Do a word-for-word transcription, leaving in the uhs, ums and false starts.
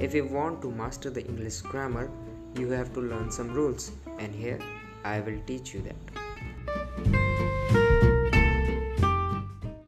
If you want to master the English grammar, you have to learn some rules, and here I will teach you that.